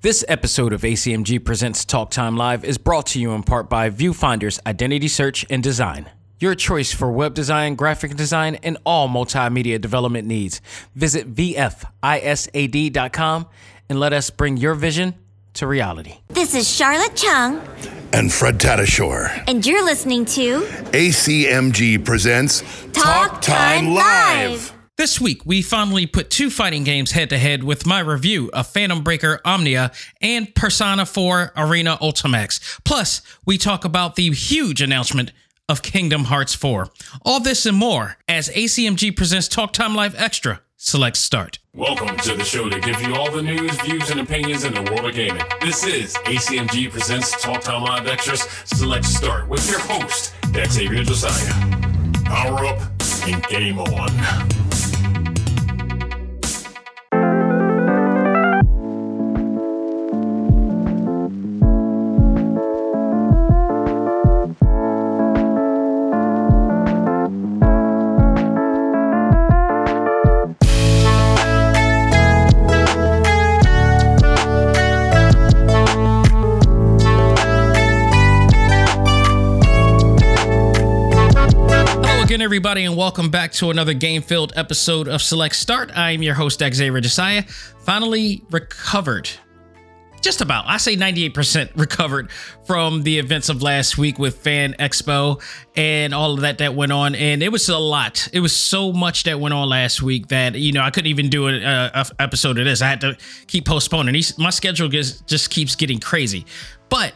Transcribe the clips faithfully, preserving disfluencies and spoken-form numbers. This episode of A C M G Presents Talk Time Live is brought to you in part by Viewfinders Identity Search and Design, your choice for web design, graphic design, and all multimedia development needs. Visit V F I S A D dot com and let us bring your vision to reality. This is Charlotte Chung. And Fred Tatashore. And you're listening to A C M G Presents Talk, Talk Time, Time Live. Live. This week, we finally put two fighting games head-to-head with my review of Phantom Breaker Omnia and Persona four Arena Ultimax. Plus, we talk about the huge announcement of Kingdom Hearts four. All this and more as A C M G Presents Talk Time Live Extra. Select start. Welcome to the show that gives you all the news, views, and opinions in the world of gaming. This is A C M G Presents Talk Time Live Extras. Select start with your host, Xavier Josiah. Power up and game on. Everybody, and welcome back to another game-filled episode of Select Start. I am your host, Xavier Josiah. Finally recovered, just about. I say ninety-eight percent recovered from the events of last week with Fan Expo and all of that that went on. And it was a lot. It was so much that went on last week that, you know, I couldn't even do an uh, episode of this. I had to keep postponing. My schedule just keeps getting crazy. But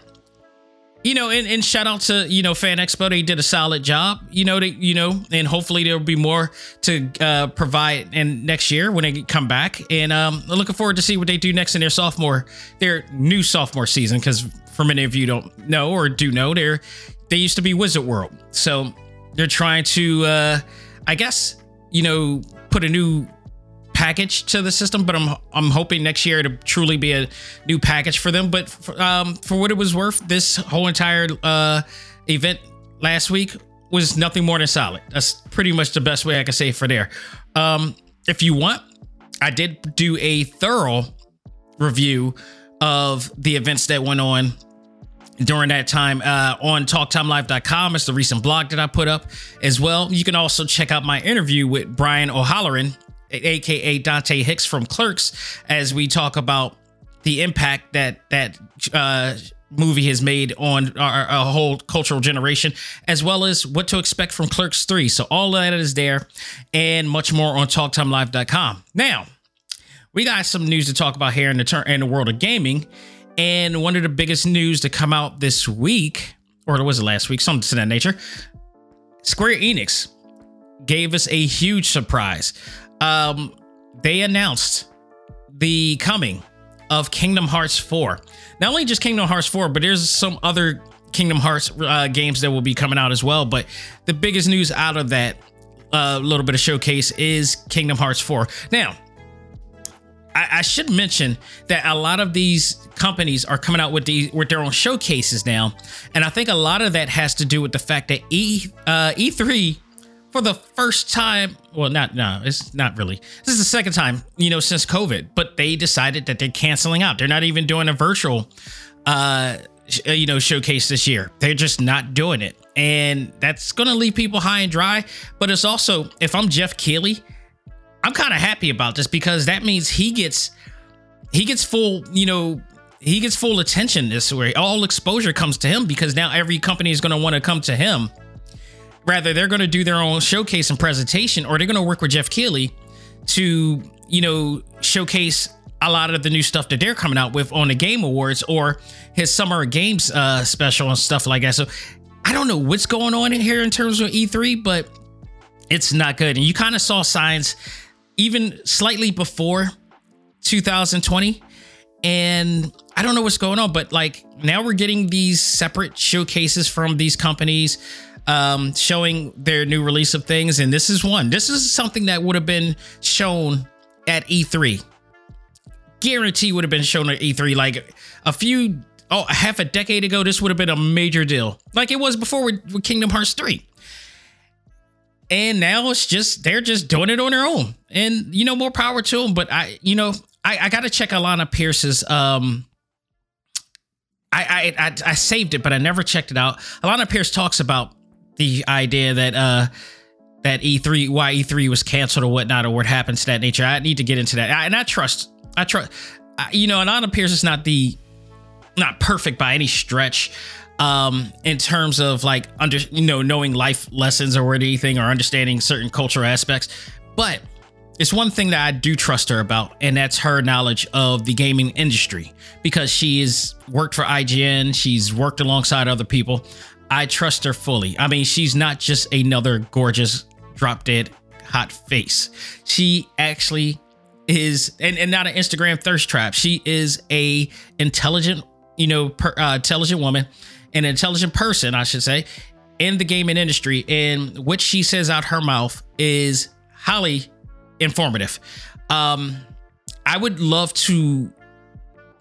You know, and, and shout out to, you know, Fan Expo. They did a solid job, you know, they, you know, and hopefully there'll be more to uh, provide in next year when they come back. And um, I'm looking forward to see what they do next in their sophomore, their new sophomore season, because for many of you don't know or do know, they're they used to be Wizard World. So they're trying to, uh, I guess, you know, put a new package to the system, but I'm I'm hoping next year to truly be a new package for them. But for, um, for what it was worth, this whole entire uh, event last week was nothing more than solid. That's pretty much the best way I can say for there. Um, if you want, I did do a thorough review of the events that went on during that time uh, on talk time live dot com. It's the recent blog that I put up as well. You can also check out my interview with Brian O'Halloran, A K A Dante Hicks from Clerks, as we talk about the impact that that uh, movie has made on our, our whole cultural generation, as well as what to expect from Clerks three. So all that is there and much more on talk time live dot com. Now, we got some news to talk about here in the, ter- in the world of gaming. And one of the biggest news to come out this week, or was it last week, something to that nature, Square Enix gave us a huge surprise. Um, they announced the coming of Kingdom Hearts four. Not only just Kingdom Hearts four, but there's some other Kingdom Hearts uh, games that will be coming out as well. But the biggest news out of that uh, little bit of showcase is Kingdom Hearts four. Now, I, I should mention that a lot of these companies are coming out with the with their own showcases now, and I think a lot of that has to do with the fact that E uh, E three. For the first time, well, not, no, it's not really. This is the second time, you know, since COVID, but they decided that they're canceling out. They're not even doing a virtual, uh, sh- you know, showcase this year. They're just not doing it. And that's going to leave people high and dry. But it's also, if I'm Jeff Keighley, I'm kind of happy about this because that means he gets, he gets full, you know, he gets full attention this way. All exposure comes to him because now every company is going to want to come to him. Rather, they're going to do their own showcase and presentation, or they're going to work with Jeff Keighley to, you know, showcase a lot of the new stuff that they're coming out with on the Game Awards or his Summer Games uh, special and stuff like that. So I don't know what's going on in here in terms of E three, but it's not good. And you kind of saw signs even slightly before two thousand twenty. And I don't know what's going on, but like now we're getting these separate showcases from these companies um, showing their new release of things. And this is one, this is something that would have been shown at E three. Guarantee would have been shown at E three, like a few, oh, a half a decade ago. This would have been a major deal like it was before with, with Kingdom Hearts three. And now it's just, they're just doing it on their own and, you know, more power to them. But I, you know, I, I got to check Alana Pierce's um, I, I, I, I saved it, but I never checked it out. Alana Pierce talks about the idea that uh, that E three, why E three was canceled or whatnot, or what happens to that nature. I need to get into that. I, and I trust, I trust, you know, Alana Pierce is not the, not perfect by any stretch um, in terms of like, under, you know, knowing life lessons or anything, or understanding certain cultural aspects. But it's one thing that I do trust her about, and that's her knowledge of the gaming industry, because she has worked for I G N. She's worked alongside other people. I trust her fully. I mean, she's not just another gorgeous, drop dead, hot face. She actually is, and, and not an Instagram thirst trap. She is a intelligent, you know, per, uh, intelligent woman, an intelligent person, I should say, in the gaming industry. And what she says out her mouth is highly informative. Um, I would love to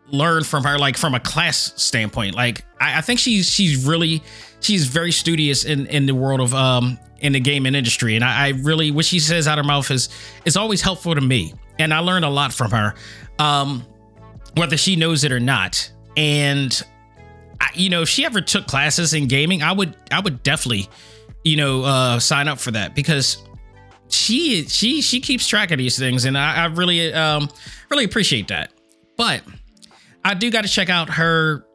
learn from her, like from a class standpoint. Like I, I think she's she's really she's very studious in in the world of um in the gaming industry, and I, I really, what she says out of her mouth is is always helpful to me, and I learned a lot from her, um, whether she knows it or not. And I, you know, if she ever took classes in gaming, I would I would definitely, you know, uh, sign up for that, because she she she keeps track of these things, and I, I really um really appreciate that. But I do got to check out her.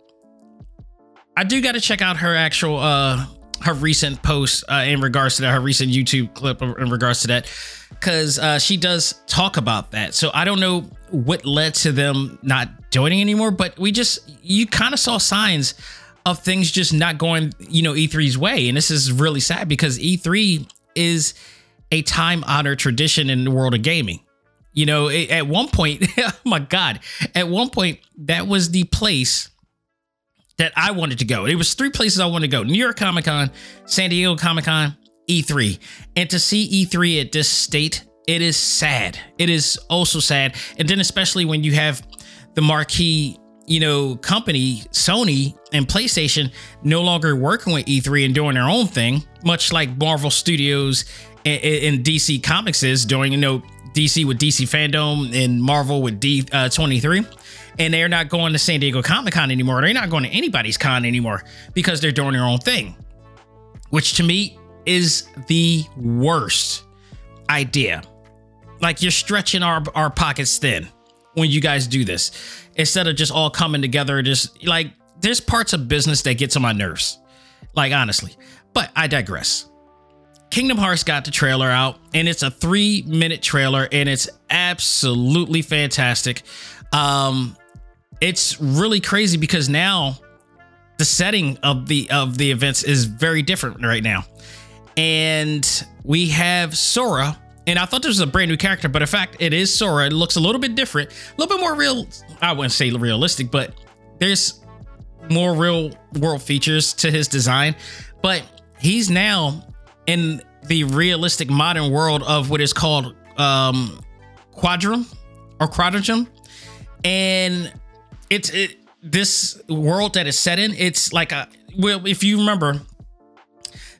I do got to check out her actual uh her recent post uh, in regards to that, her recent YouTube clip in regards to that, because uh, she does talk about that. So I don't know what led to them not doing it anymore, but we just you kind of saw signs of things just not going, you know, E three's way, and this is really sad, because E three is a time-honored tradition in the world of gaming. You know, it, at one point, oh my God, at one point, that was the place that I wanted to go. It was three places I wanted to go: New York Comic-Con, San Diego Comic-Con, E three. And to see E three at this state, it is sad. It is also sad. And then especially when you have the marquee, you know, company, Sony and PlayStation, no longer working with E three and doing their own thing, much like Marvel Studios and D C Comics is doing, you know, D C with D C Fandom and Marvel with D twenty-three, and they're not going to San Diego Comic-Con anymore. They're not going to anybody's con anymore, because they're doing their own thing, which to me is the worst idea. Like, you're stretching our, our pockets thin when you guys do this, instead of just all coming together. Just like, there's parts of business that gets on my nerves, like, honestly, but I digress. Kingdom Hearts got the trailer out, and it's a three minute trailer, and it's absolutely fantastic. Um, it's really crazy, because now the setting of the of the events is very different right now. And we have Sora, and I thought this was a brand new character, but in fact, it is Sora. It looks a little bit different, a little bit more real. I wouldn't say realistic, but there's more real world features to his design, but he's now in the realistic modern world of what is called um, Quadrum or Quadrigem. And it's it, this world that is set in, it's like a, well, if you remember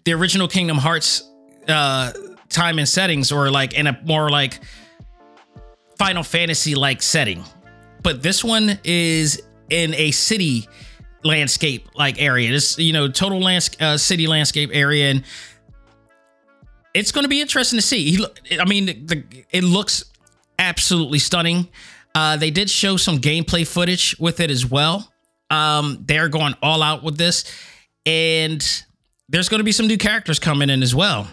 the original Kingdom Hearts uh, time and settings, or like in a more like Final Fantasy like setting. But this one is in a city landscape like area. This, you know, total lands- uh, city landscape area. And it's going to be interesting to see. He, I mean, the, it looks absolutely stunning. Uh, they did show some gameplay footage with it as well. Um, they're going all out with this. And there's going to be some new characters coming in as well.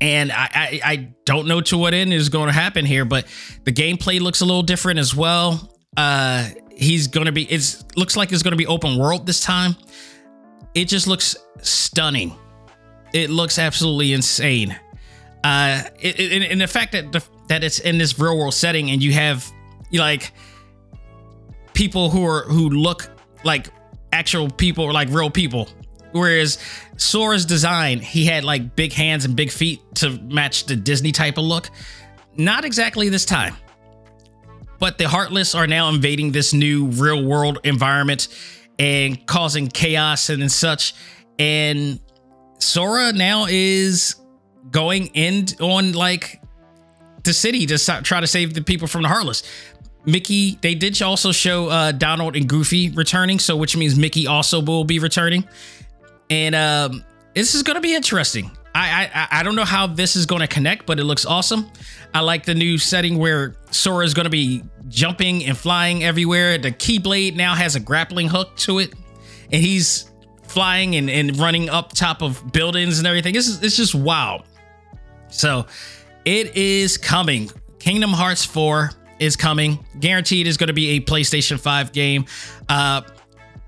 And I, I, I don't know to what end is going to happen here, but the gameplay looks a little different as well. Uh, he's going to be, it's looks like it's going to be open world this time. It just looks stunning. It looks absolutely insane. Uh, it, it, and the fact that the, that it's in this real world setting, and you have like people who are who look like actual people, or like real people, whereas Sora's design, he had like big hands and big feet to match the Disney type of look. Not exactly this time, but the Heartless are now invading this new real world environment and causing chaos and, and such. And Sora now is going in on like the city to try to save the people from the Heartless. Mickey, they did also show uh, Donald and Goofy returning, so which means Mickey also will be returning. And um, this is going to be interesting. I, I I don't know how this is going to connect, but it looks awesome. I like the new setting where Sora is going to be jumping and flying everywhere. The Keyblade now has a grappling hook to it, and he's flying and, and running up top of buildings and everything. This is it's just wow. So it is coming. Kingdom Hearts four is coming. Guaranteed is going to be a PlayStation five game, uh,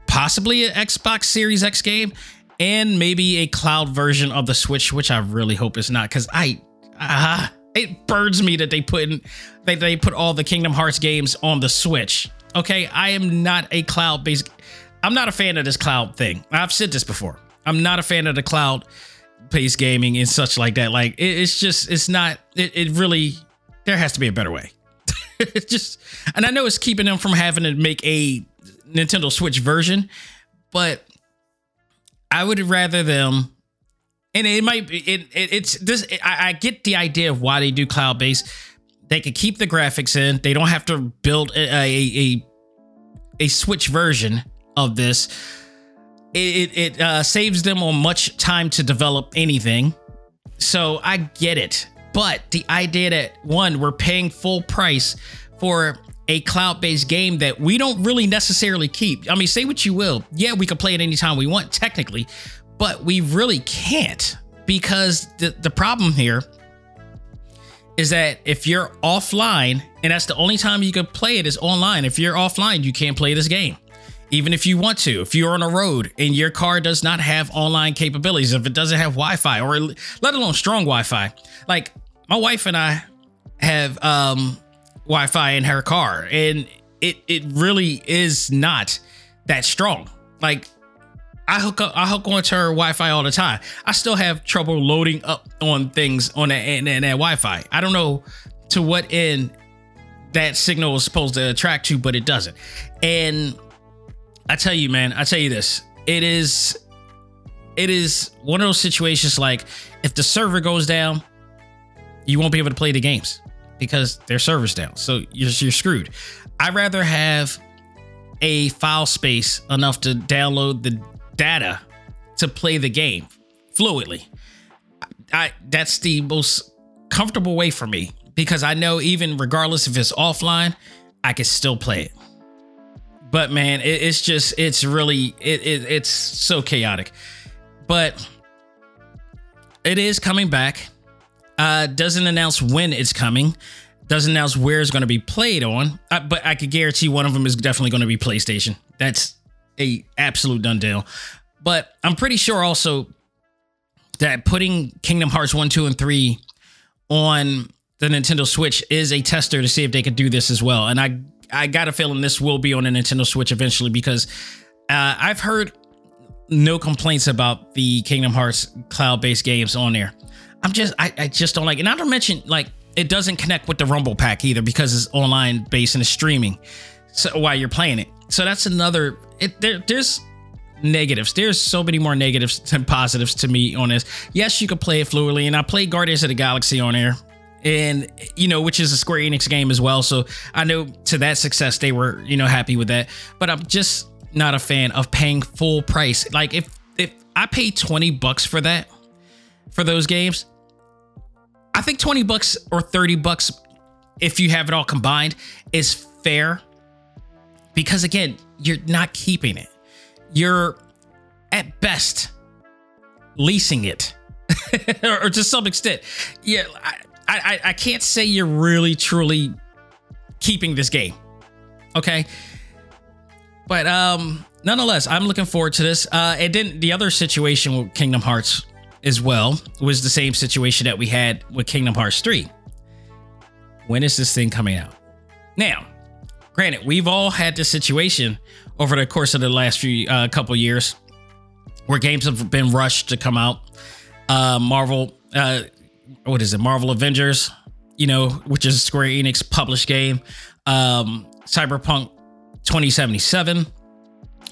possibly an Xbox Series X game, and maybe a cloud version of the Switch, which I really hope it's not, because I, uh, it burns me that they put in, they, they put all the Kingdom Hearts games on the Switch. Okay, I am not a cloud-based, I'm not a fan of this cloud thing. I've said this before. I'm not a fan of the cloud-based gaming and such like that. Like, it, it's just, it's not, it, it really, there has to be a better way. It's just, and I know it's keeping them from having to make a Nintendo Switch version, but I would rather them, and it might be, it, it, it's this, it, I, I get the idea of why they do cloud-based. They could keep the graphics in. They don't have to build a a, a, a Switch version of this. It, it, it uh, saves them on much time to develop anything. So I get it. But the idea that, one, we're paying full price for a cloud-based game that we don't really necessarily keep. I mean, say what you will. Yeah, we can play it anytime we want, technically, but we really can't, because the, the problem here is that if you're offline, and that's the only time you can play it is online. If you're offline, you can't play this game, even if you want to. If you're on a road and your car does not have online capabilities, if it doesn't have Wi-Fi, or let alone strong Wi-Fi, like my wife and I have, um, Wi-Fi in her car, and it it really is not that strong. Like I hook up, I hook onto her Wi-Fi all the time. I still have trouble loading up on things on that and that Wi-Fi. I don't know to what end that signal is supposed to attract to, but it doesn't. And I tell you, man, I tell you this, it is it is one of those situations. Like if the server goes down, you won't be able to play the games, because their server's down, so you're, you're screwed. I'd rather have a file space enough to download the data to play the game fluidly. I, that's the most comfortable way for me, because I know even regardless if it's offline, I can still play it. But man, it, it's just, it's really, it, it it's so chaotic. But it is coming back. Uh, doesn't announce when it's coming, doesn't announce where it's going to be played on, uh, but I could guarantee one of them is definitely going to be PlayStation. That's a absolute done deal. But I'm pretty sure also that putting Kingdom Hearts one, two, and three on the Nintendo Switch is a tester to see if they could do this as well. And I, I got a feeling this will be on the Nintendo Switch eventually, because uh, I've heard no complaints about the Kingdom Hearts cloud-based games on there. I'm just, I, I just don't like it. And not to mention, like, it doesn't connect with the Rumble Pack either, because it's online based and it's streaming, so while you're playing it. So that's another, it, there, there's negatives. There's so many more negatives than positives to me on this. Yes, you can play it fluidly. And I played Guardians of the Galaxy on air, and, you know, which is a Square Enix game as well. So I know to that success, they were, you know, happy with that. But I'm just not a fan of paying full price. Like if, if I paid twenty bucks for that, for those games, I think twenty bucks or thirty bucks, if you have it all combined, is fair, because again, you're not keeping it. You're at best leasing it or, or to some extent. Yeah. I, I, I can't say you're really truly keeping this game. Okay. But, um, nonetheless, I'm looking forward to this. Uh, and then the other situation with Kingdom Hearts as well was the same situation that we had with Kingdom Hearts three. When is this thing coming out? Now, granted, we've all had this situation over the course of the last few uh, couple years where games have been rushed to come out. Uh, Marvel, uh, what is it? Marvel Avengers, you know, which is a Square Enix published game. Um, Cyberpunk twenty seventy-seven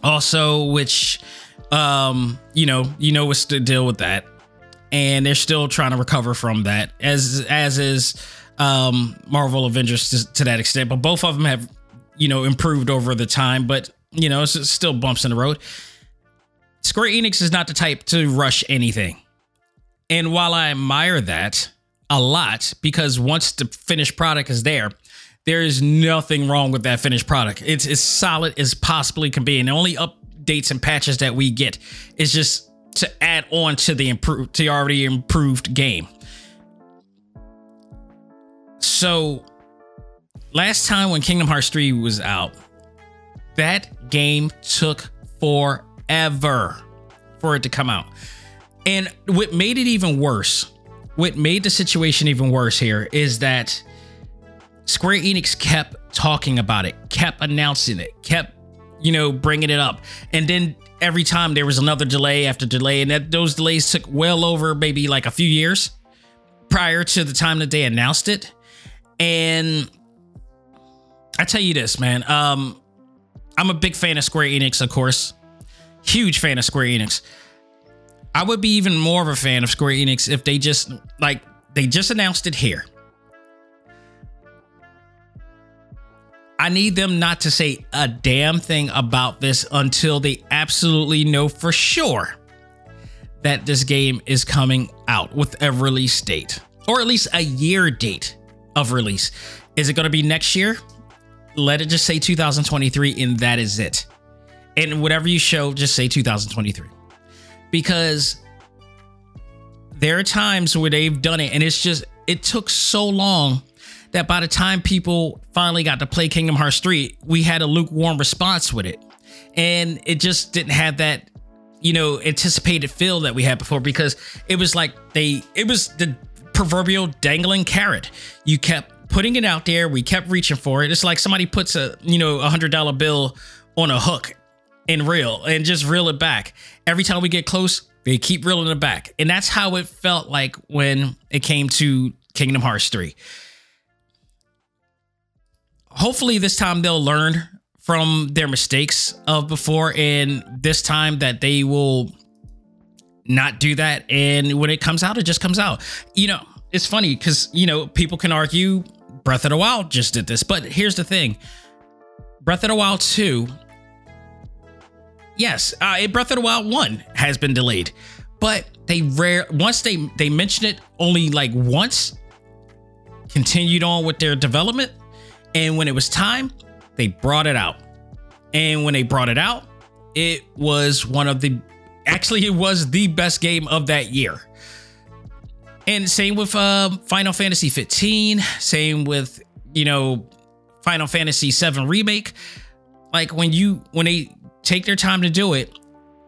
also, which, um, you know, you know, what's the deal with that. And they're still trying to recover from that, as as is um, Marvel Avengers to, to that extent. But both of them have you know, improved over the time, but, you know, it's still bumps in the road. Square Enix is not the type to rush anything. And while I admire that a lot, because once the finished product is there, there is nothing wrong with that finished product. It's as solid as possibly can be. And the only updates and patches that we get is just to add on to the improved, to the already improved game. So last time when Kingdom Hearts three was out, that game took forever for it to come out. And what made it even worse, what made the situation even worse here is that Square Enix kept talking about it, kept announcing it, kept, you know, bringing it up. And then every time there was another delay after delay, and that those delays took well over maybe like a few years prior to the time that they announced it. And I tell you this, man, um, I'm a big fan of Square Enix, of course, huge fan of Square Enix. I would be even more of a fan of Square Enix if they just like they just announced it here. I need them not to say a damn thing about this until they absolutely know for sure that this game is coming out with a release date, or at least a year date of release. Is it going to be next year? Let it just say two thousand twenty-three, and that is it. And whatever you show, just say two thousand twenty-three, because there are times where they've done it and it's just, it took so long that by the time people finally got to play Kingdom Hearts three, we had a lukewarm response with it. And it just didn't have that, you know, anticipated feel that we had before, because it was like they, it was the proverbial dangling carrot. You kept putting it out there. We kept reaching for it. It's like somebody puts a, you know, a hundred dollar bill on a hook and reel and just reel it back. Every time we get close, they keep reeling it back. And that's how it felt like when it came to Kingdom Hearts three. Hopefully this time they'll learn from their mistakes of before, and this time that they will not do that. And when it comes out, it just comes out. You know, it's funny because, you know, people can argue Breath of the Wild just did this, but here's the thing. Breath of the Wild two. Yes, uh, Breath of the Wild one has been delayed, but they rare once they they mentioned it only like once, continued on with their development. And when it was time, they brought it out. And when they brought it out, it was one of the, actually it was the best game of that year. And same with um, Final Fantasy fifteen, same with, you know, Final Fantasy seven Remake. Like when you, when they take their time to do it,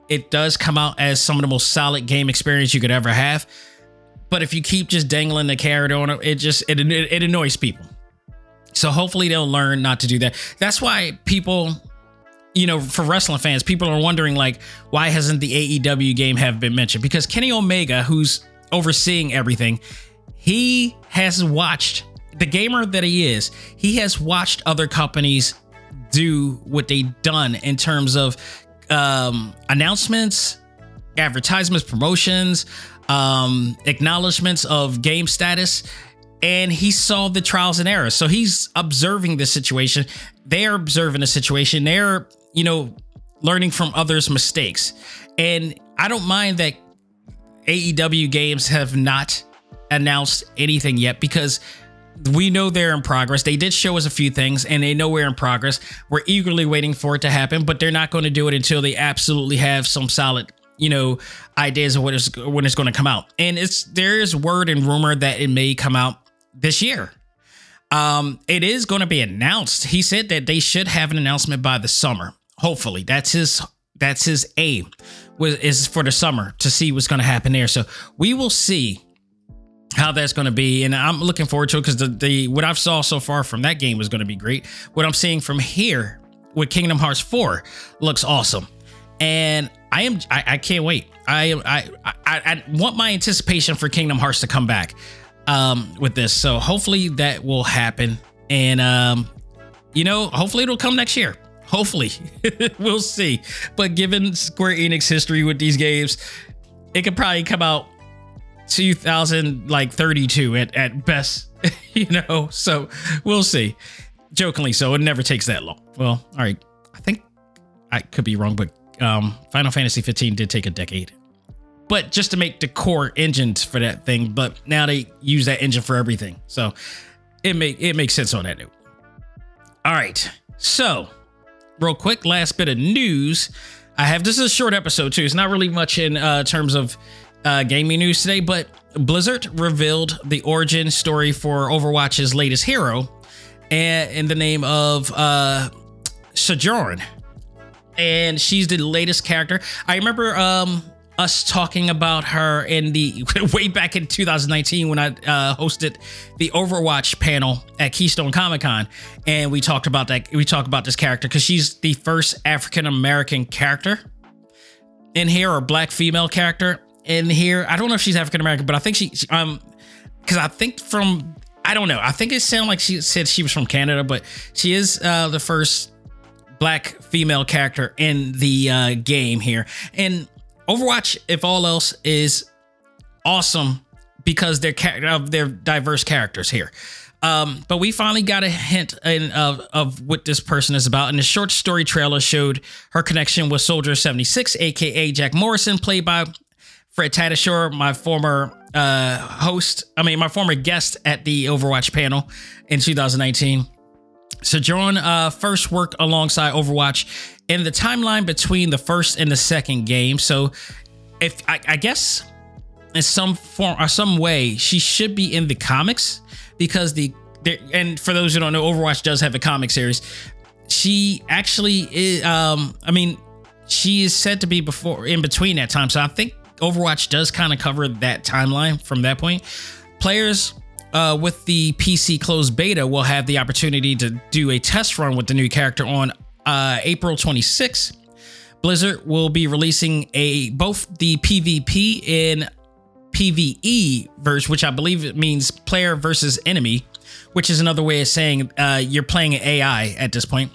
it does come out as some of the most solid game experience you could ever have. But if you keep just dangling the carrot on it, it just, it, it, it annoys people. So hopefully they'll learn not to do that. That's why people, you know, for wrestling fans, people are wondering, like, why hasn't the A E W game have been mentioned? Because Kenny Omega, who's overseeing everything, he has watched, the gamer that he is, he has watched other companies do what they've done in terms of um, announcements, advertisements, promotions, um, acknowledgements of game status. And he saw the trials and errors. So he's observing the situation. They're observing the situation. They're, you know, learning from others' mistakes. And I don't mind that A E W games have not announced anything yet, because we know they're in progress. They did show us a few things and they know we're in progress. We're eagerly waiting for it to happen, but they're not going to do it until they absolutely have some solid, you know, ideas of what is, when it's going to come out. And it's, there is word and rumor that it may come out this year. Um, it is going to be announced. He said that they should have an announcement by the summer. Hopefully that's his, that's his aim, was is for the summer to see what's going to happen there. So we will see how that's going to be. And I'm looking forward to it, because the, the, what I've saw so far from that game was going to be great. What I'm seeing from here with Kingdom Hearts four looks awesome. And I am, I, I can't wait. I, I, I, I want my anticipation for Kingdom Hearts to come back um, with this. So hopefully that will happen. And, um, you know, hopefully it'll come next year. Hopefully we'll see. But given Square Enix history with these games, it could probably come out two thousand, like thirty-two at, at best, you know, so we'll see. jokingly so. It never takes that long. Well, all right. I think I could be wrong, but um, Final Fantasy fifteen did take a decade. But just to make the core engines for that thing, but now they use that engine for everything. So it make it makes sense on that note. All right. So real quick, last bit of news I have. This is a short episode too. It's not really much in uh, terms of uh, gaming news today, but Blizzard revealed the origin story for Overwatch's latest hero, and in the name of uh, Sojourn, and she's the latest character. I remember um, us talking about her in the way back in two thousand nineteen when I uh, hosted the Overwatch panel at Keystone Comic Con, and we talked about that. We talked about this character because she's the first African American character in here, or black female character in here. I don't know if she's African American, but I think she, she um, because I think from. I don't know. I think it sounded like she said she was from Canada, but she is uh, the first black female character in the uh, game here. And Overwatch, if all else, is awesome because they're of their diverse characters here. Um, but we finally got a hint in, of, of what this person is about. And the short story trailer showed her connection with Soldier seventy-six, a k a. Jack Morrison, played by Fred Tatashore, my former uh, host, I mean, my former guest at the Overwatch panel in two thousand nineteen. Sojourn uh, first worked alongside Overwatch in the timeline between the first and the second game. So if I, I guess in some form or some way, she should be in the comics because the, and for those who don't know, Overwatch does have a comic series. She actually is, um, I mean, she is said to be before in between that time. So I think Overwatch does kind of cover that timeline from that point. Players uh, with the P C closed beta will have the opportunity to do a test run with the new character on uh, April twenty-sixth. Blizzard will be releasing a both the PvP and PvE verse, which I believe it means player versus enemy, which is another way of saying uh, you're playing an A I at this point.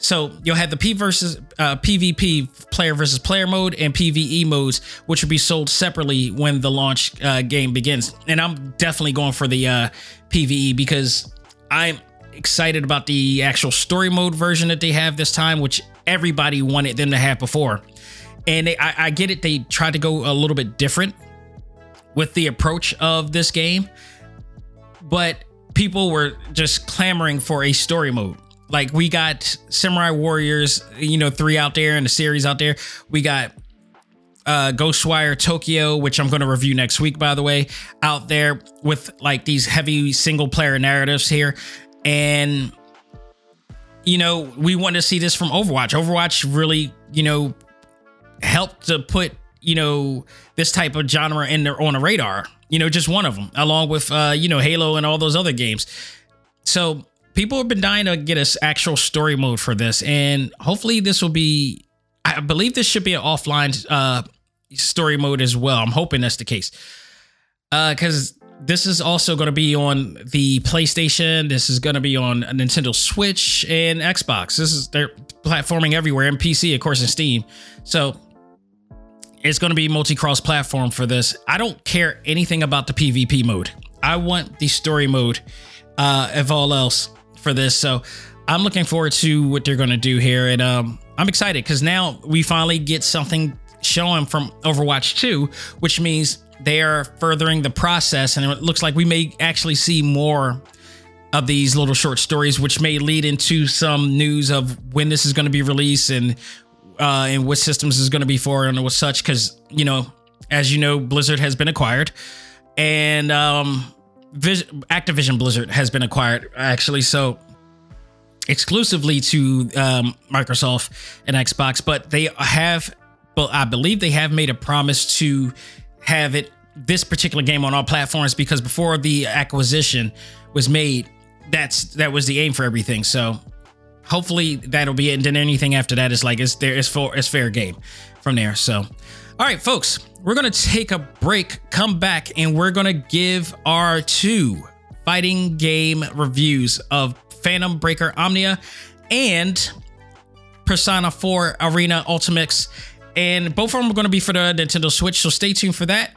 So you'll have the P versus uh, PvP player versus player mode and PvE modes, which will be sold separately when the launch uh, game begins. And I'm definitely going for the uh, PvE because I'm excited about the actual story mode version that they have this time, which everybody wanted them to have before. And they, I, I get it. They tried to go a little bit different with the approach of this game, but people were just clamoring for a story mode. Like, we got Samurai Warriors, you know, three out there and the series out there. We got uh, Ghostwire Tokyo, which I'm going to review next week, by the way, out there with like these heavy single player narratives here. And, you know, we want to see this from Overwatch. Overwatch really, you know, helped to put, you know, this type of genre in their on a radar, you know, just one of them, along with, uh, you know, Halo and all those other games. So people have been dying to get us actual story mode for this, and hopefully this will be, I believe this should be an offline uh, story mode as well. I'm hoping that's the case because uh, this is also going to be on the PlayStation. This is going to be on a Nintendo Switch and Xbox. This is they're platforming everywhere, and P C, of course, and Steam. So it's going to be multi-cross platform for this. I don't care anything about the PvP mode. I want the story mode uh, if all else. For this, so I'm looking forward to what they're going to do here, and um I'm excited because now we finally get something showing from Overwatch two, which means they are furthering the process, and it looks like we may actually see more of these little short stories, which may lead into some news of when this is going to be released and uh and what systems is going to be for and what such, because you know, as you know, Blizzard has been acquired, and um Vis- Activision Blizzard has been acquired, actually, so exclusively to um, Microsoft and Xbox, but they have, well, I believe they have made a promise to have it, this particular game, on all platforms, because before the acquisition was made, that's that was the aim for everything. So hopefully that'll be it, and then anything after that is like it's there, it's for it's fair game from there. So, all right, folks, we're going to take a break, come back, and we're going to give our two fighting game reviews of Phantom Breaker Omnia and Persona four Arena Ultimax. And both of them are going to be for the Nintendo Switch, so stay tuned for that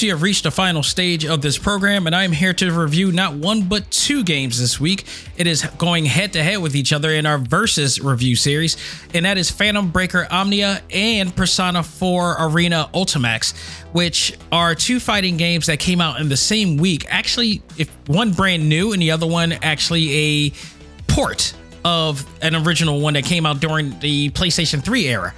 You have reached the final stage of this program, and I am here to review not one but two games this week. It is going head to head with each other in our versus review series, and that is Phantom Breaker Omnia and Persona four Arena Ultimax, which are two fighting games that came out in the same week. Actually, if one brand new and the other one actually a port of an original one that came out during the PlayStation three era.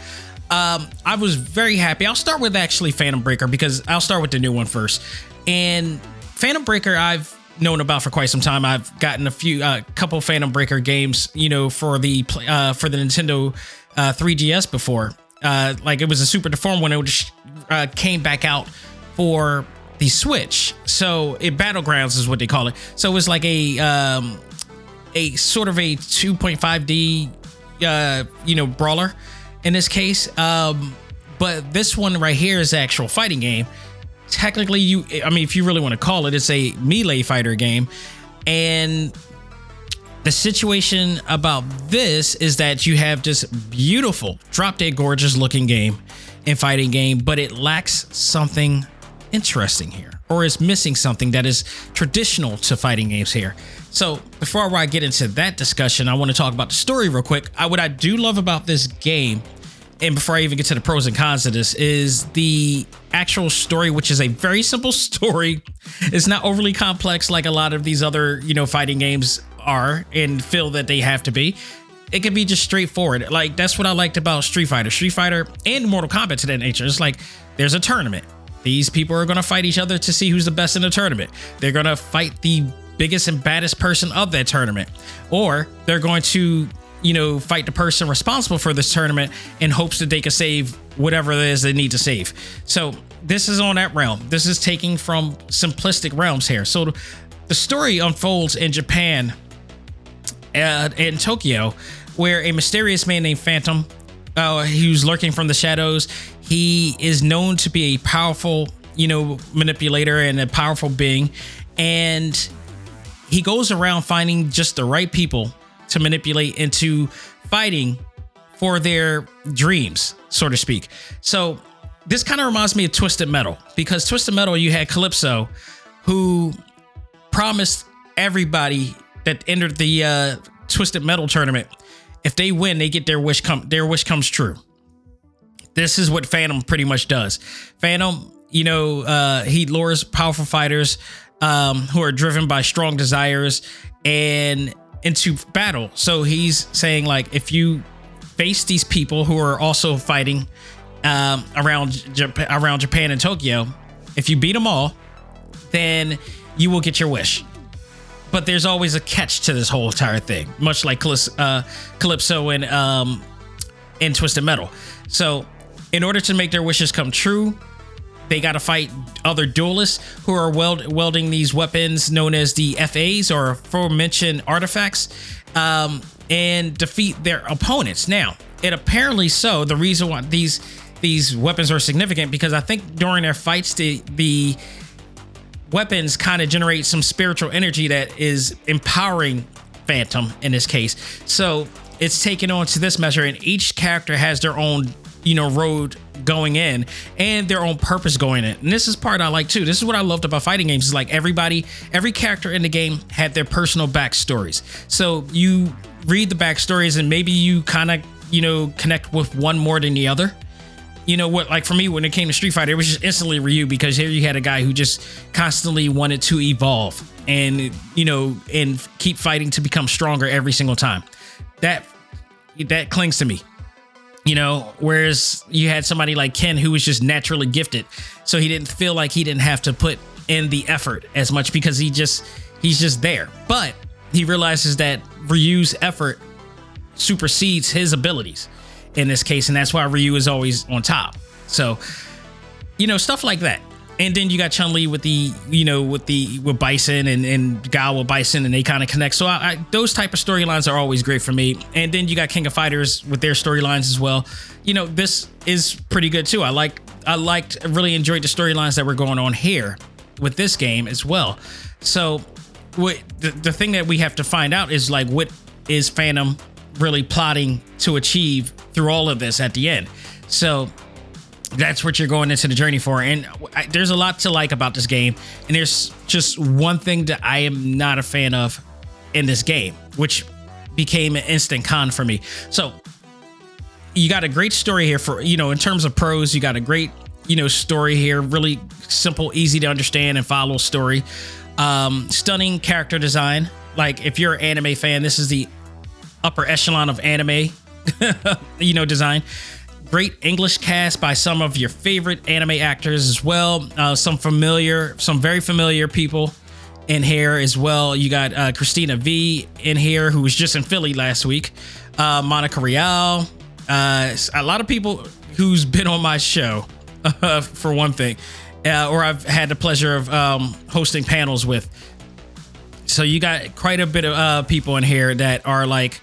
Um, I was very happy. I'll start with actually Phantom Breaker because I'll start with the new one first. And Phantom Breaker, I've known about for quite some time. I've gotten a few, a uh, couple Phantom Breaker games, you know, for the uh, for the Nintendo uh, three D S before. Uh, like it was a super deformed one. It just uh, came back out for the Switch. So it Battlegrounds is what they call it. So it was like a um, a sort of a two point five D, uh, you know, brawler. In this case, um, but this one right here is the actual fighting game. Technically, you I mean, if you really want to call it, it's a melee fighter game. And the situation about this is that you have this beautiful, drop dead gorgeous looking game and fighting game, but it lacks something interesting here, or is missing something that is traditional to fighting games here. So before I get into that discussion, I want to talk about the story real quick. I, what I do love about this game, and before I even get to the pros and cons of this, is the actual story, which is a very simple story. It's not overly complex like a lot of these other, you know, fighting games are and feel that they have to be. It can be just straightforward. Like that's what I liked about Street Fighter. Street Fighter and Mortal Kombat to that nature. It's like there's a tournament. These people are going to fight each other to see who's the best in the tournament. They're going to fight the biggest and baddest person of that tournament, or they're going to, you know, fight the person responsible for this tournament in hopes that they can save whatever it is they need to save. So this is on that realm. This is taking from simplistic realms here. So the story unfolds in Japan and in Tokyo, where a mysterious man named Phantom, uh, who's lurking from the shadows. He is known to be a powerful, you know, manipulator and a powerful being, and he goes around finding just the right people to manipulate into fighting for their dreams, so to speak. So this kind of reminds me of Twisted Metal, because Twisted Metal, you had Calypso, who promised everybody that entered the uh, Twisted Metal tournament, if they win, they get their wish come their wish comes true. This is what Phantom pretty much does. Phantom, you know, uh, he lures powerful fighters um, who are driven by strong desires and into battle. So he's saying, like, if you face these people who are also fighting um, around Jap- around Japan and Tokyo, if you beat them all, then you will get your wish. But there's always a catch to this whole entire thing, much like Calypso, uh, Calypso and um, and Twisted Metal. So in order to make their wishes come true, They got to fight other duelists who are weld- welding these weapons known as the F As, or aforementioned artifacts, um, and defeat their opponents. Now, it apparently so, the reason why these these weapons are significant, because I think during their fights, the the weapons kind of generate some spiritual energy that is empowering Phantom in this case. So it's taken on to this measure, and each character has their own, you know, road going in and their own purpose going in. And this is part I like too. This is what I loved about fighting games, is like everybody, every character in the game had their personal backstories. So you read the backstories and maybe you kind of, you know, connect with one more than the other. You know what, like for me, when it came to Street Fighter, it was just instantly Ryu, because here you had a guy who just constantly wanted to evolve and, you know, and keep fighting to become stronger every single time. That that clings to me, you know, whereas you had somebody like Ken who was just naturally gifted. So he didn't feel like he didn't have to put in the effort as much, because he just he's just there. But he realizes that Ryu's effort supersedes his abilities in this case, and that's why Ryu is always on top. So, you know, stuff like that. And then you got Chun-Li with the, you know, with the with Bison and and Guile with Bison, and they kind of connect. So I, I, those type of storylines are always great for me. And then you got King of Fighters with their storylines as well. You know, this is pretty good too. I like, I liked, really enjoyed the storylines that were going on here with this game as well. So, what the, the thing that we have to find out is like, what is Phantom really plotting to achieve through all of this at the end? So that's what you're going into the journey for. And I, there's a lot to like about this game. And there's just one thing that I am not a fan of in this game, which became an instant con for me. So you got a great story here for, you know, in terms of pros, you got a great, you know, story here, really simple, easy to understand and follow story. Um, stunning character design. Like if you're an anime fan, this is the upper echelon of anime, you know, design. Great English cast by some of your favorite anime actors as well. Uh, some familiar, some very familiar people in here as well. You got uh, Christina V in here, who was just in Philly last week. Uh, Monica Rial. Uh, a lot of people who's been on my show, uh, for one thing, uh, or I've had the pleasure of um, hosting panels with. So you got quite a bit of uh, people in here that are like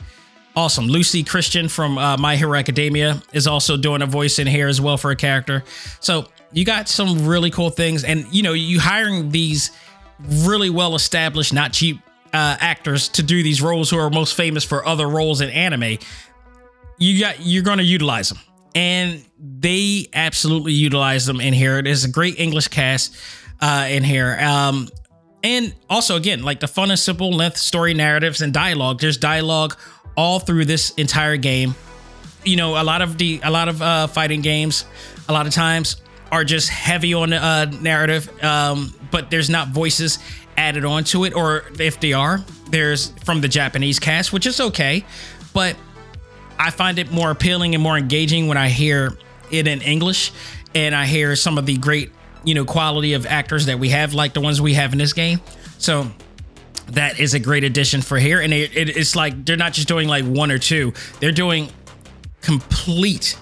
awesome. Lucy Christian from uh, My Hero Academia is also doing a voice in here as well for a character. So you got some really cool things. And, you know, you hiring these really well-established, not cheap uh, actors to do these roles who are most famous for other roles in anime. You got, you're going to utilize them. And they absolutely utilize them in here. There's a great English cast uh, in here. Um, and also, again, like the fun and simple length story narratives and dialogue. There's dialogue all through this entire game. You know, a lot of the a lot of uh, fighting games, a lot of times are just heavy on uh, narrative, um, but there's not voices added onto it, or if they are, there's from the Japanese cast, which is okay. But I find it more appealing and more engaging when I hear it in English, and I hear some of the great, you know, quality of actors that we have, like the ones we have in this game. So that is a great addition for here. And it, it, it's like they're not just doing like one or two. They're doing complete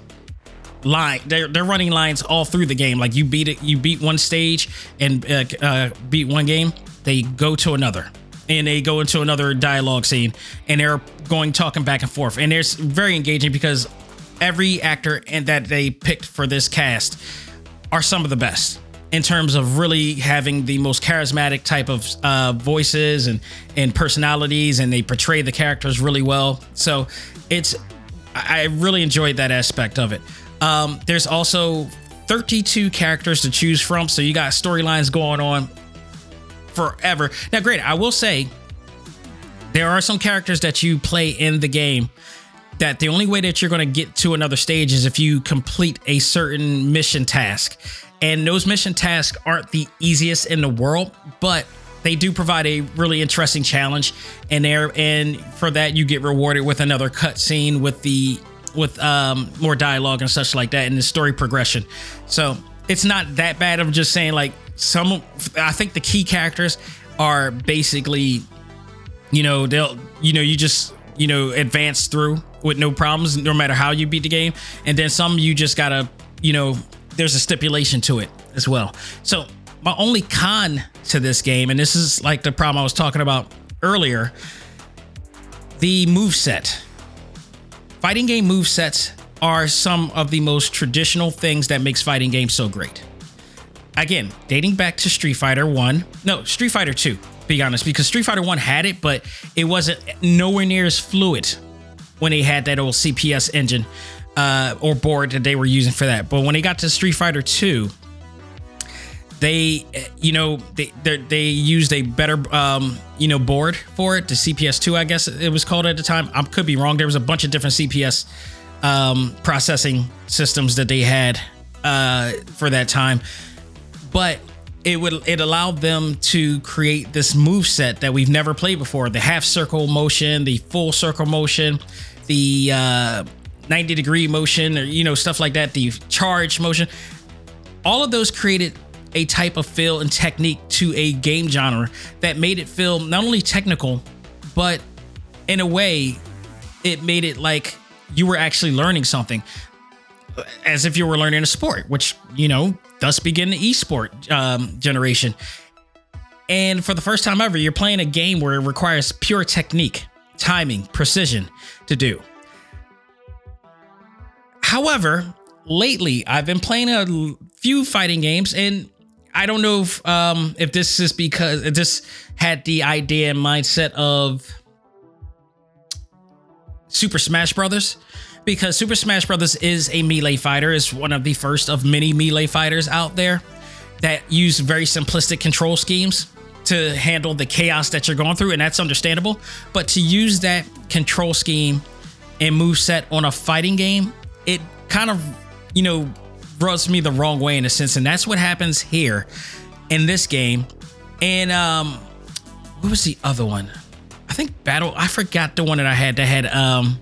line. They're, they're running lines all through the game. Like you beat it, you beat one stage and uh, uh, beat one game. They go to another and they go into another dialogue scene and they're going talking back and forth. And it's very engaging because every actor and that they picked for this cast are some of the best in terms of really having the most charismatic type of uh, voices and, and personalities, and they portray the characters really well. So it's, I really enjoyed that aspect of it. Um, there's also thirty-two characters to choose from. So you got storylines going on forever. Now, great, I will say there are some characters that you play in the game that the only way that you're going to get to another stage is if you complete a certain mission task. And those mission tasks aren't the easiest in the world, but they do provide a really interesting challenge. And there, and for that, you get rewarded with another cutscene with the with um, more dialogue and such like that, and the story progression. So it's not that bad. I'm just saying, like some, I think the key characters are basically, you know, they'll, you know, you just, you know, advance through with no problems, no matter how you beat the game. And then some, you just gotta, you know. There's a stipulation to it as well. So my only con to this game, and this is like the problem I was talking about earlier, the moveset. Fighting game movesets are some of the most traditional things that makes fighting games so great. Again, dating back to Street Fighter one, no, Street Fighter two, to be honest, because Street Fighter one had it, but it wasn't nowhere near as fluid when they had that old C P S engine uh, or board that they were using for that. But when they got to Street Fighter two, they, you know, they they used a better, um, you know, board for it. The C P S two, I guess it was called at the time. I could be wrong. There was a bunch of different C P S um, processing systems that they had uh, for that time. But it would it allowed them to create this moveset that we've never played before. The half circle motion, the full circle motion, the uh, ninety degree motion, or, you know, stuff like that. The charge motion. All of those created a type of feel and technique to a game genre that made it feel not only technical, but in a way it made it like you were actually learning something, as if you were learning a sport, which, you know, thus began the esport um, generation. And for the first time ever, you're playing a game where it requires pure technique, timing, precision to do. However, lately I've been playing a few fighting games, and I don't know if um, if this is because this had the idea and mindset of Super Smash Brothers, because Super Smash Brothers is a melee fighter. It's one of the first of many melee fighters out there that use very simplistic control schemes to handle the chaos that you're going through, and that's understandable. But to use that control scheme and moveset on a fighting game, it kind of, you know, rubs me the wrong way in a sense, and that's what happens here in this game. And um what was the other one? I think battle I forgot the one that I had that had um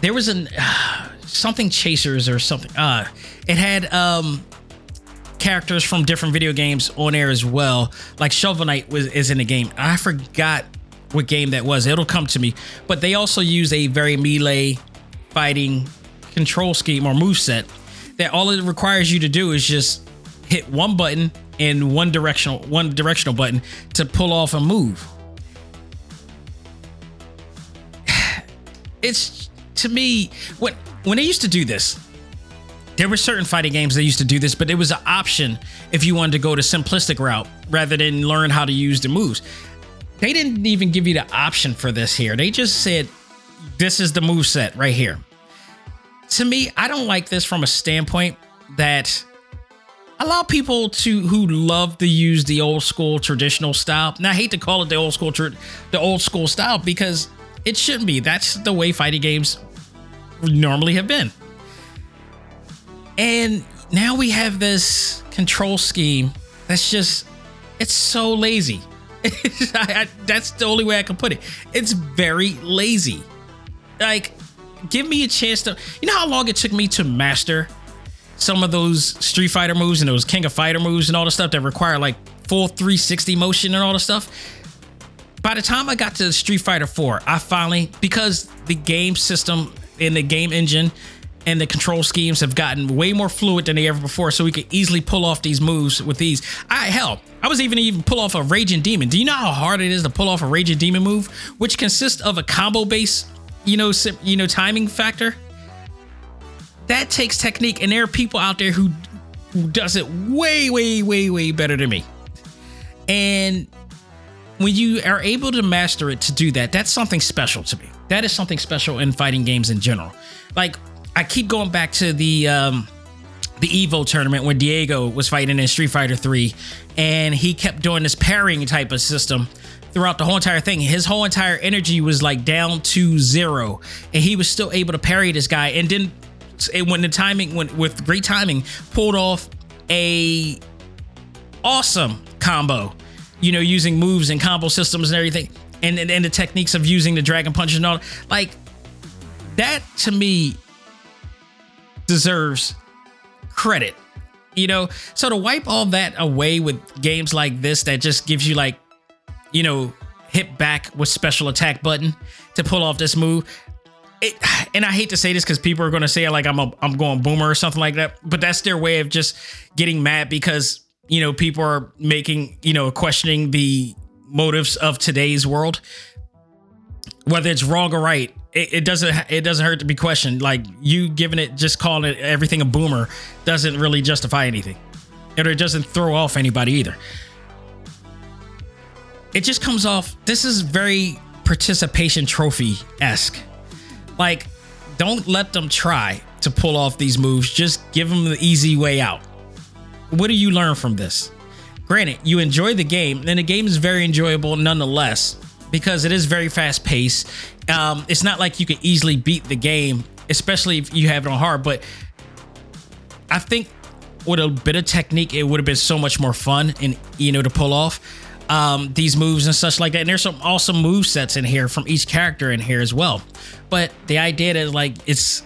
there was an uh, something Chasers or something. Uh it had um characters from different video games on air as well, like Shovel Knight was is in the game. I forgot what game that was. It'll come to me. But they also use a very melee fighting control scheme or moveset that all it requires you to do is just hit one button and one directional one directional button to pull off a move. It's, to me, when when they used to do this, there were certain fighting games that used to do this, but it was an option if you wanted to go the simplistic route rather than learn how to use the moves. They didn't even give you the option for this here. They just said, this is the moveset right here. To me, I don't like this from a standpoint that allow people to who love to use the old school traditional style. Now, I hate to call it the old school, tr- the old school style, because it shouldn't be. That's the way fighting games normally have been. And now we have this control scheme that's just, it's so lazy. I, I, that's the only way I can put it. It's very lazy. Like, give me a chance to, you know how long it took me to master some of those Street Fighter moves and those King of Fighter moves and all the stuff that require like full three sixty motion and all the stuff. By the time I got to Street Fighter four, I finally, because the game system and the game engine and the control schemes have gotten way more fluid than they ever before, so we could easily pull off these moves with these. I, hell, I was even even pull off a Raging Demon. Do you know how hard it is to pull off a Raging Demon move, which consists of a combo base? You know, sim, you know, timing factor that takes technique, and there are people out there who, who does it way, way, way, way better than me. And when you are able to master it to do that, that's something special to me. That is something special in fighting games in general. Like, I keep going back to the um, the Evo tournament when Diego was fighting in Street Fighter three, and he kept doing this parrying type of system throughout the whole entire thing. His whole entire energy was like down to zero, and he was still able to parry this guy. And then when the timing went with great timing, pulled off a awesome combo, you know, using moves and combo systems and everything, and, and, and the techniques of using the dragon punch and all. Like, that to me deserves credit, you know? So to wipe all that away with games like this, that just gives you like, you know, hit back with special attack button to pull off this move. it, and I hate to say this because people are going to say like I'm a, I'm going boomer or something like that, but that's their way of just getting mad because, you know, people are making, you know, questioning the motives of today's world. Whether it's wrong or right, it, it doesn't it doesn't hurt to be questioned. Like you giving it, just calling it everything a boomer doesn't really justify anything, and it doesn't throw off anybody either. It just comes off. This is very participation trophy-esque. Like, don't let them try to pull off these moves. Just give them the easy way out. What do you learn from this? Granted, you enjoy the game, and the game is very enjoyable nonetheless because it is very fast-paced. Um, it's not like you can easily beat the game, especially if you have it on hard. But I think with a bit of technique, it would have been so much more fun and, you know, to pull off um, these moves and such like that. And there's some awesome move sets in here from each character in here as well. But the idea that like it's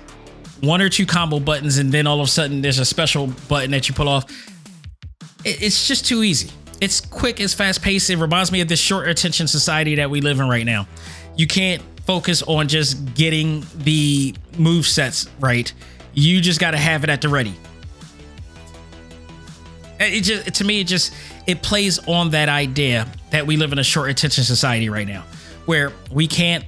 one or two combo buttons and then all of a sudden there's a special button that you pull off. It's just too easy. It's quick, it's fast paced. It reminds me of this short attention society that we live in right now. You can't focus on just getting the move sets right. You just got to have it at the ready. It just, to me, it just, it plays on that idea that we live in a short attention society right now, where we can't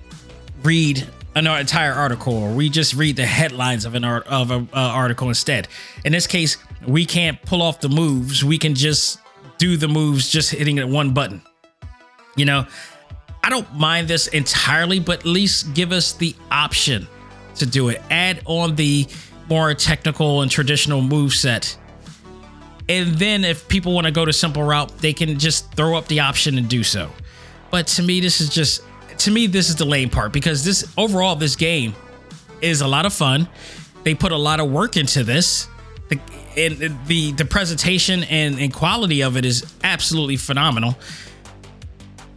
read an entire article, or we just read the headlines of an art, of a, uh, article instead. In this case, we can't pull off the moves. We can just do the moves, just hitting at one button. You know, I don't mind this entirely, but at least give us the option to do it. Add on the more technical and traditional move set. And then if people want to go to simple route, they can just throw up the option and do so. But to me, this is just, to me, this is the lame part, because this overall, this game is a lot of fun. They put a lot of work into this. The, and the, the presentation and, and quality of it is absolutely phenomenal.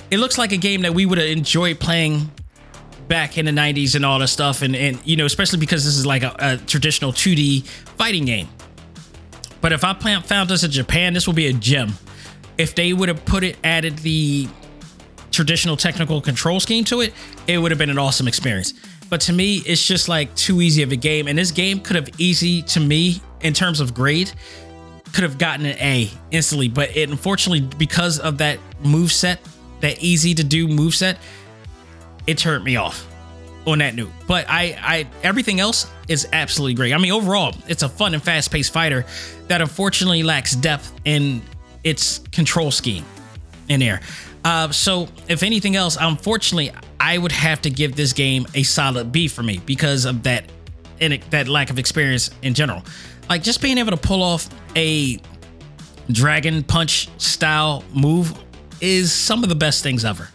It looks like a game that we would have enjoyed playing back in the nineties and all that stuff. And, and you know, especially because this is like a, a traditional two D fighting game. But if I found this in Japan, this would be a gem. If they would have put it, added the traditional technical control scheme to it, it would have been an awesome experience. But to me, it's just like too easy of a game. And this game could have easy, to me, in terms of grade, could have gotten an A instantly. But it, unfortunately, because of that moveset, that easy to do moveset, it turned me off on that note. But I, I, everything else is absolutely great. I mean, overall, it's a fun and fast-paced fighter that unfortunately lacks depth in its control scheme in there. Uh, so if anything else, unfortunately, I would have to give this game a solid B for me because of that, and that lack of experience in general. Like just being able to pull off a dragon punch style move is some of the best things ever.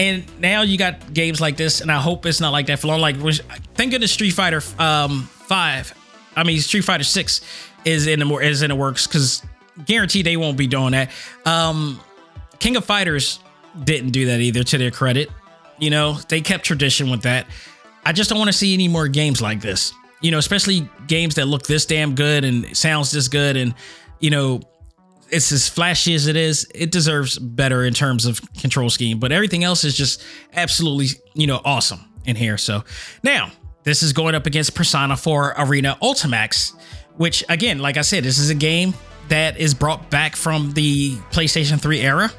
And now you got games like this, and I hope it's not like that for long. Like, thank goodness Street Fighter um, Five, I mean Street Fighter Six, is in the more is in the works, because guaranteed they won't be doing that. Um, King of Fighters didn't do that either, to their credit. You know, they kept tradition with that. I just don't want to see any more games like this. You know, especially games that look this damn good and sounds this good, and you know, it's as flashy as it is. It deserves better in terms of control scheme, but everything else is just absolutely, you know, awesome in here. So now this is going up against Persona four Arena Ultimax, which again, like I said, this is a game that is brought back from the PlayStation three era.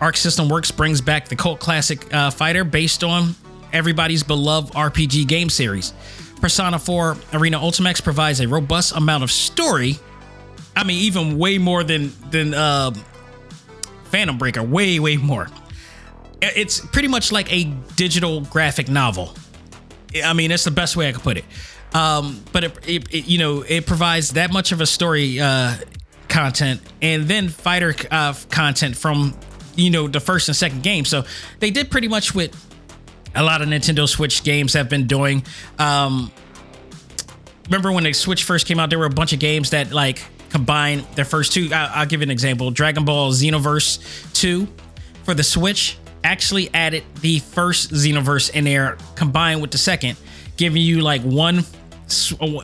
Arc System Works brings back the cult classic uh, fighter based on everybody's beloved R P G game series. Persona four Arena Ultimax provides a robust amount of story. I mean, even way more than than uh, Phantom Breaker, way, way more. It's pretty much like a digital graphic novel. I mean, that's the best way I could put it. Um, but, it, it, it, you know, it provides that much of a story uh, content, and then fighter uh, content from, you know, the first and second game. So they did pretty much what a lot of Nintendo Switch games have been doing. Um, remember when the Switch first came out, there were a bunch of games that like combine their first two. I'll give you an example. Dragon Ball Xenoverse two for the Switch actually added the first Xenoverse in there combined with the second, giving you like one,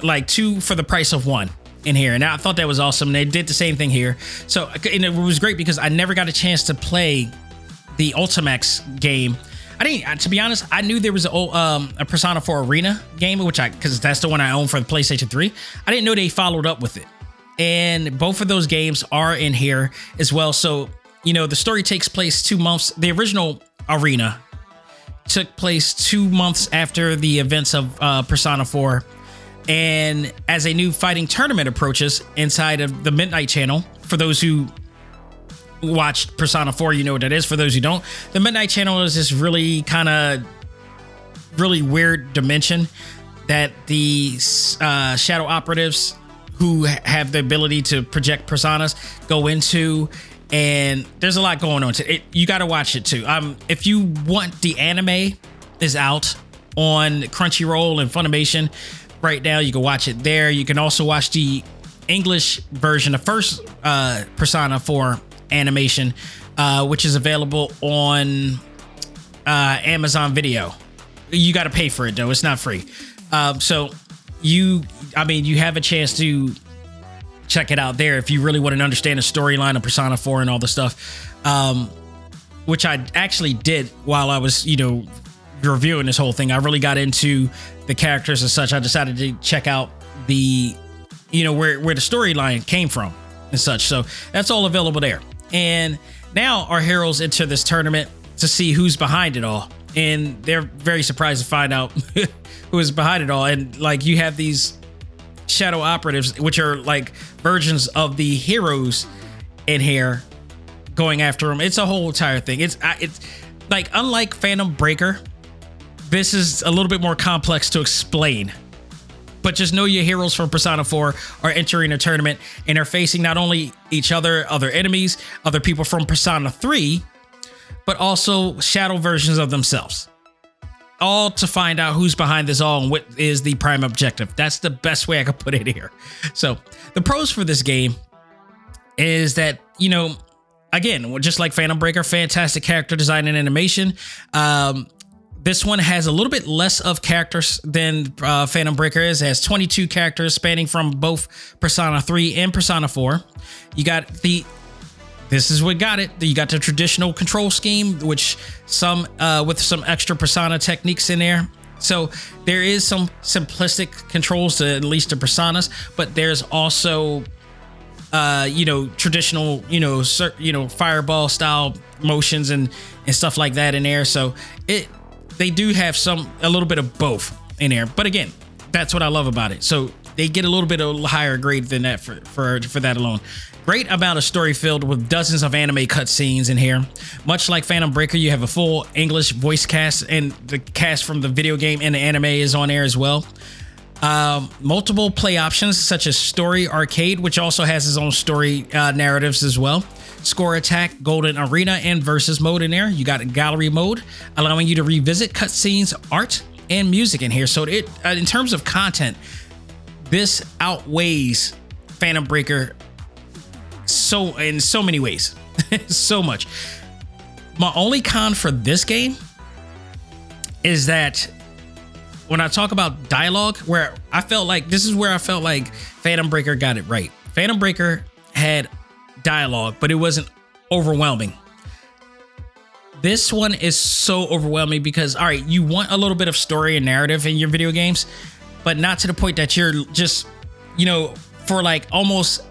like two for the price of one in here. And I thought that was awesome. They did the same thing here. So, and it was great because I never got a chance to play the Ultimax game. I didn't, to be honest, I knew there was a, um, a Persona four Arena game, which I, because that's the one I own for the PlayStation three. I didn't know they followed up with it. And both of those games are in here as well. So, you know, the story takes place two months. The original Arena took place two months after the events of uh, Persona four. And as a new fighting tournament approaches inside of the Midnight Channel, for those who watched Persona four, you know what that is. For those who don't, the Midnight Channel is this really kind of really weird dimension that the uh, shadow operatives who have the ability to project personas go into. And there's a lot going on to it. You got to watch it too. Um, if you want, the anime is out on Crunchyroll and Funimation right now. You can watch it there. You can also watch the English version, the first uh, Persona four animation, uh, which is available on uh, Amazon Video. You got to pay for it though; it's not free. Um, so you, I mean, you have a chance to check it out there if you really want to understand the storyline of Persona four and all the stuff, um, which I actually did while I was, you know, reviewing this whole thing. I really got into the characters and such. I decided to check out the, you know, where, where the storyline came from and such. So that's all available there. And now our heroes enter this tournament to see who's behind it all. And they're very surprised to find out who is behind it all. And like, you have these shadow operatives, which are like versions of the heroes in here, going after them. It's a whole entire thing. It's it's like, unlike Phantom Breaker, this is a little bit more complex to explain, but just know your heroes from Persona four are entering a tournament, and they're facing not only each other, other enemies, other people from Persona three, but also shadow versions of themselves, all to find out who's behind this all and what is the prime objective. That's the best way I could put it here. So the pros for this game is that, you know, again, just like Phantom Breaker, fantastic character design and animation. Um, this one has a little bit less of characters than uh, Phantom Breaker is. It has twenty-two characters spanning from both Persona three and Persona four. You got the This is what got it. You got the traditional control scheme, which some uh, with some extra persona techniques in there. So there is some simplistic controls to at least the personas, but there's also, uh, you know, traditional, you know, cir- you know, fireball style motions and and stuff like that in there. So it they do have some a little bit of both in there. But again, that's what I love about it. So they get a little bit of a higher grade than that for for for that alone. Great amount of story filled with dozens of anime cutscenes in here. Much like Phantom Breaker, you have a full English voice cast, and the cast from the video game and the anime is on there as well. Um, multiple play options such as Story Arcade, which also has its own story uh, narratives as well. Score Attack, Golden Arena, and Versus mode in there. You got a gallery mode, allowing you to revisit cutscenes, art, and music in here. So it, uh, in terms of content, this outweighs Phantom Breaker so in so many ways. So much. My only con for this game is that when I talk about dialogue, where I felt like this is where I felt like Phantom Breaker got it right. Phantom Breaker had dialogue, but it wasn't overwhelming. This one is so overwhelming because, all right, you want a little bit of story and narrative in your video games, but not to the point that you're just, you know, for like almost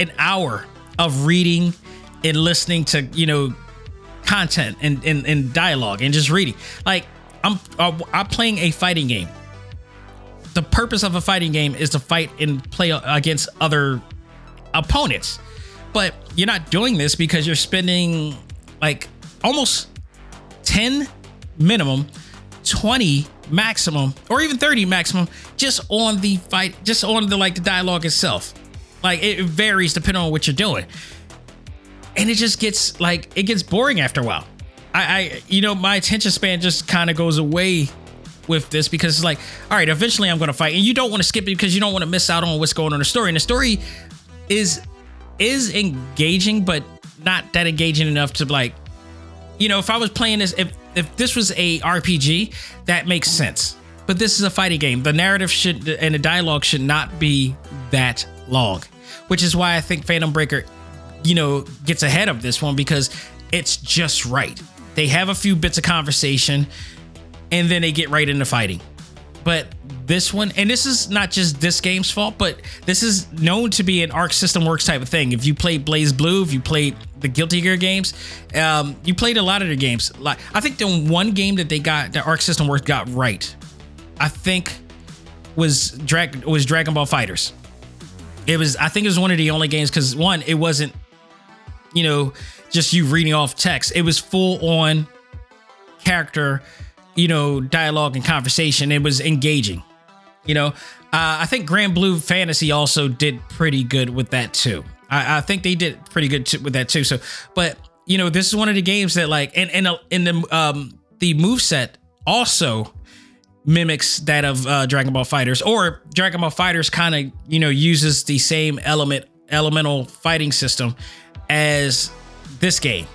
an hour of reading and listening to, you know, content and, and, and dialogue and just reading. Like, I'm, I'm playing a fighting game. The purpose of a fighting game is to fight and play against other opponents, but you're not doing this because you're spending like almost ten minimum, twenty maximum, or even thirty maximum just on the fight, just on the, like the dialogue itself. Like, it varies depending on what you're doing. And it just gets like, it gets boring after a while. I, I you know, my attention span just kind of goes away with this because it's like, all right, eventually I'm going to fight. And you don't want to skip it because you don't want to miss out on what's going on in the story. And the story is, is engaging, but not that engaging enough to like, you know, if I was playing this, if, if this was a R P G, that makes sense. But this is a fighting game. The narrative should, and the dialogue should not be that long. Which is why I think Phantom Breaker, you know, gets ahead of this one because it's just right. They have a few bits of conversation and then they get right into fighting. But this one, and this is not just this game's fault, but this is known to be an Arc System Works type of thing. If you played Blaze Blue, if you played the Guilty Gear games, um, you played a lot of their games. Like, I think the one game that they got, that Arc System Works got right, I think was Drag was Dragon Ball FighterZ. It was, I think it was one of the only games, because one, it wasn't, you know, just you reading off text. It was full on character, you know, dialogue and conversation. It was engaging, you know. Uh, I think Grand Blue Fantasy also did pretty good with that too. I, I think they did pretty good t- with that too. So, but you know, this is one of the games that like, and and in uh, the um the moveset also mimics that of uh, Dragon Ball FighterZ, or Dragon Ball FighterZ kind of, you know, uses the same element elemental fighting system as this game.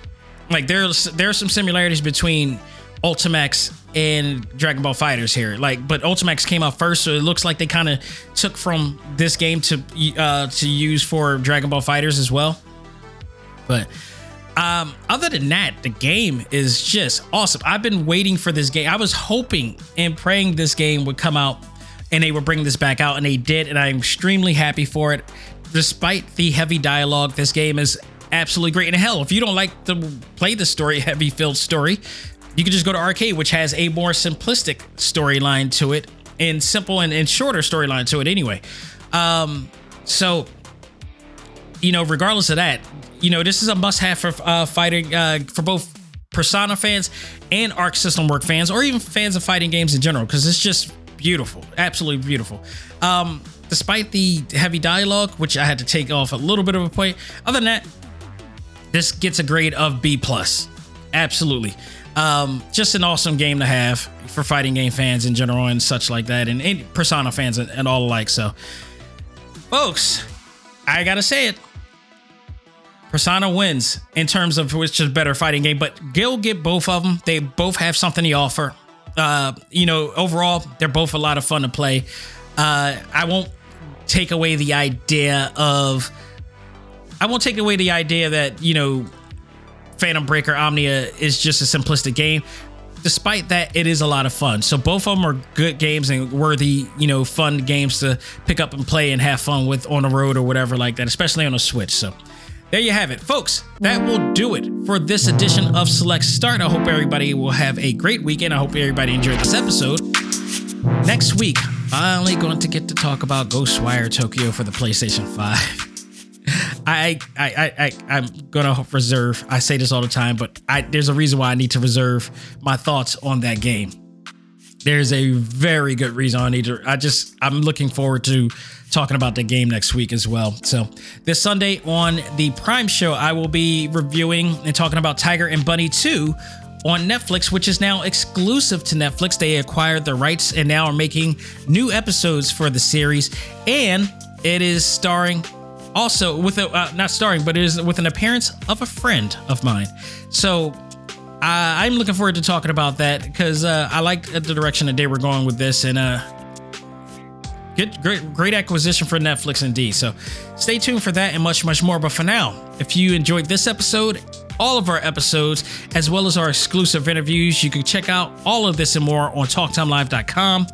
Like there's there are some similarities between Ultimax and Dragon Ball FighterZ here, like, but Ultimax came out first, so it looks like they kind of took from this game to uh to use for Dragon Ball FighterZ as well. But um other than that, the game is just awesome. I've been waiting for this game. I was hoping and praying this game would come out and they would bring this back out, and they did, and I'm extremely happy for it. Despite the heavy dialogue, this game is absolutely great. And hell, if you don't like to play the story heavy filled story, you can just go to Arcade, which has a more simplistic storyline to it, and simple and, and shorter storyline to it anyway. Um, so, you know, regardless of that, you know, this is a must have for uh, fighting, uh, for both Persona fans and Arc System Works fans, or even fans of fighting games in general, because it's just beautiful, absolutely beautiful. Um, despite the heavy dialogue, which I had to take off a little bit of a point, other than that, this gets a grade of B plus. Absolutely. Um, just an awesome game to have for fighting game fans in general and such like that, and, and Persona fans and, and all alike. So, folks, I gotta say it, Persona wins in terms of which is better fighting game, but you'll get both of them. They both have something to offer. Uh, you know, overall, they're both a lot of fun to play. Uh, I won't take away the idea of, I won't take away the idea that, you know, Phantom Breaker Omnia is just a simplistic game. Despite that, it is a lot of fun. So both of them are good games and worthy, you know, fun games to pick up and play and have fun with on the road or whatever like that, especially on a Switch. So there you have it, folks. That will do it for this edition of Select Start. I hope everybody will have a great weekend. I hope everybody enjoyed this episode. Next week, finally going to get to talk about Ghostwire Tokyo for the PlayStation five. I, I, I, I, I'm gonna reserve. I say this all the time, but I, there's a reason why I need to reserve my thoughts on that game. There's a very good reason I need to. I just, I'm looking forward to talking about the game next week as well. So this Sunday on the Prime Show, I will be reviewing and talking about Tiger and Bunny two on Netflix, which is now exclusive to Netflix. They acquired the rights and now are making new episodes for the series, and it is starring. Also, with a uh, not starring, but it is with an appearance of a friend of mine. So uh, I'm looking forward to talking about that, because uh, I like the direction that they were going with this, and uh, good, great, great acquisition for Netflix indeed. So stay tuned for that and much, much more. But for now, if you enjoyed this episode, all of our episodes, as well as our exclusive interviews, you can check out all of this and more on talk time live dot com,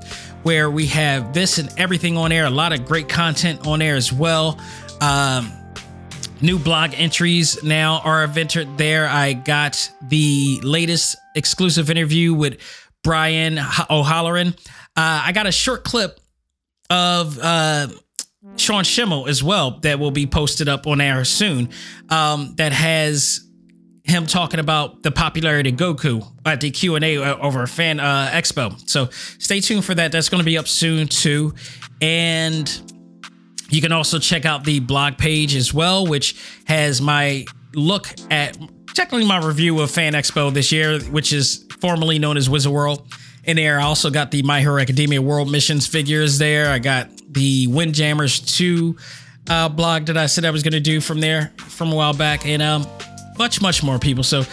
where we have this and everything on air. A lot of great content on air as well. Um, new blog entries now are entered there. I got the latest exclusive interview with Brian O'Halloran. Uh, I got a short clip of uh, Sean Schimmel as well that will be posted up on air soon, um, that has him talking about the popularity of Goku at the Q and A over Fan uh, Expo. So stay tuned for that. That's going to be up soon too. And you can also check out the blog page as well, which has my look at technically my review of Fan Expo this year, which is formerly known as Wizard World. In there, I also got the My Hero Academia World Missions figures there. I got the Windjammers two uh, blog that I said I was going to do from there from a while back, and um, much, much more, people. So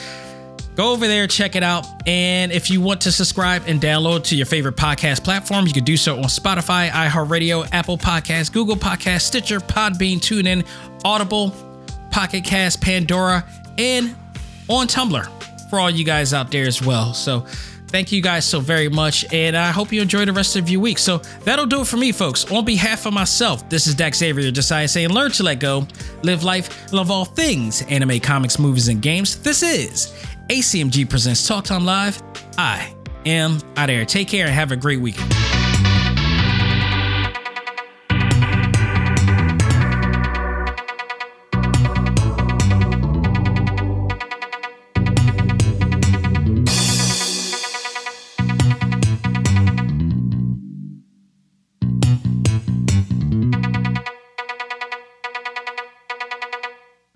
go over there, check it out. And if you want to subscribe and download to your favorite podcast platform, you can do so on Spotify, iHeartRadio, Apple Podcasts, Google Podcasts, Stitcher, Podbean, TuneIn, Audible, Pocket Cast, Pandora, and on Tumblr. for all you guys out there as well. So thank you guys so very much, and I hope you enjoy the rest of your week. So that'll do it for me, folks. On behalf of myself, this is Dak Xavier Josiah saying, learn to let go, live life, love all things anime, comics, movies, and games. This is A C M G Presents Talk Time Live. I am out of here. Take care and have a great weekend.